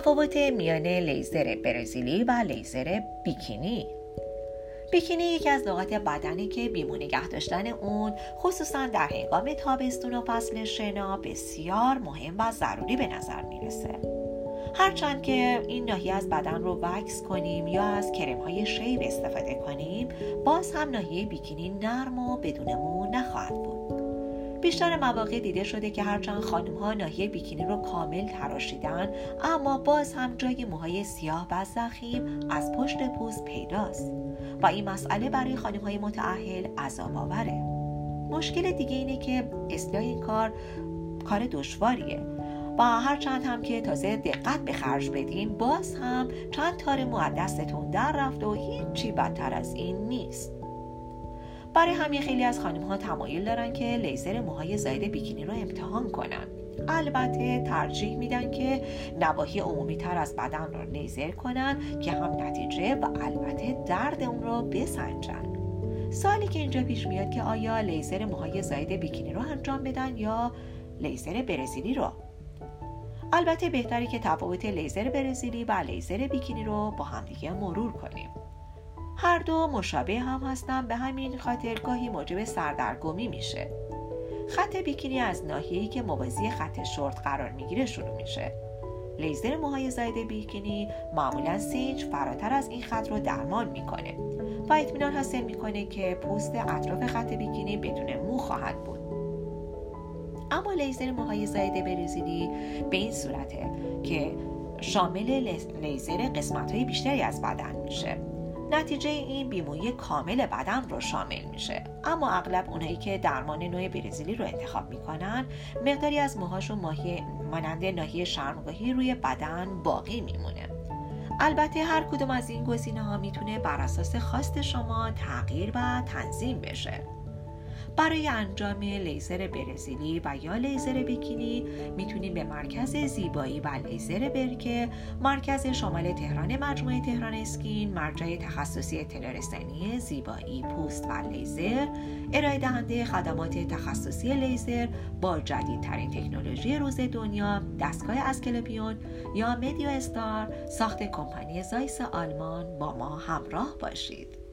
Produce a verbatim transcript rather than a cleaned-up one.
تفاوت میان لیزر برزیلی و لیزر بیکینی. بیکینی یکی از نقاط بدنی که بیمون نگه داشتن اون خصوصا در هنگام تابستون و فصل شنا بسیار مهم و ضروری به نظر میرسه. هرچند که این ناحیه از بدن رو وکس کنیم یا از کرم‌های شیب استفاده کنیم، باز هم ناحیه بیکینی نرم و بدون مو نخواهد بود. بیشتر مواقع دیده شده که هرچند خانم‌ها ناحیه بیکینی رو کامل تراشیدن، اما باز هم جای موهای سیاه و ضخیم از پشت پوست پیداست و این مسئله برای خانم‌های متأهل عذاب‌آوره. مشکل دیگه اینه که اصلاح این کار کار دشواریه و هرچند هم که تازه دقت به خرج بدیم، باز هم چند تار مو از دستتون در رفته و هیچی بدتر از این نیست. برای همین خیلی از خانم‌ها تمایل دارن که لیزر موهای زائد بیکینی رو امتحان کنن. البته ترجیح میدن که نواحی عمومی تر از بدن رو لیزر کنن که هم نتیجه و البته درد اون رو بسنجن. سوالی که اینجا پیش میاد که آیا لیزر موهای زائد بیکینی رو انجام بدن یا لیزر برزیلی رو؟ البته بهتره که تفاوت لیزر برزیلی و لیزر بیکینی رو با همدیگه مرور کنیم. هر دو مشابه هم هستن، به همین خاطر گاهی موجب سردرگمی میشه. خط بیکینی از ناحیه‌ای که موازی خط شورت قرار میگیره شروع میشه. لیزر موهای زائد بیکینی معمولاً سه اینچ فراتر از این خط رو درمان میکنه و اطمینان حاصل میکنه که پوست اطراف خط بیکینی بدون مو خواهد بود. اما لیزر موهای زائد برزیلی به این صورته که شامل لیزر قسمت‌های بیشتری از بدن میشه. نتیجه این بیمویی کامل بدن رو شامل میشه، اما اغلب اونایی که درمان نوع برزیلی رو انتخاب میکنن مقداری از موهاشون ماهی مانند ناحیه شرمگاهی روی بدن باقی میمونه. البته هر کدوم از این گزینه‌ها میتونه بر اساس خواست شما تغییر و تنظیم بشه. برای انجام لیزر برزیلی و یا لیزر بیکینی میتونیم به مرکز زیبایی و لیزر برکه، مرکز شمال تهران مجموعه تهران اسکین، مرجع تخصصی اطلاع رسانی زیبایی پوست و لیزر، ارائه دهنده خدمات تخصصی لیزر با جدیدترین تکنولوژی روز دنیا، دستگاه اسکلپیون یا مدیو استار، ساخت کمپانی زایس آلمان، با ما همراه باشید.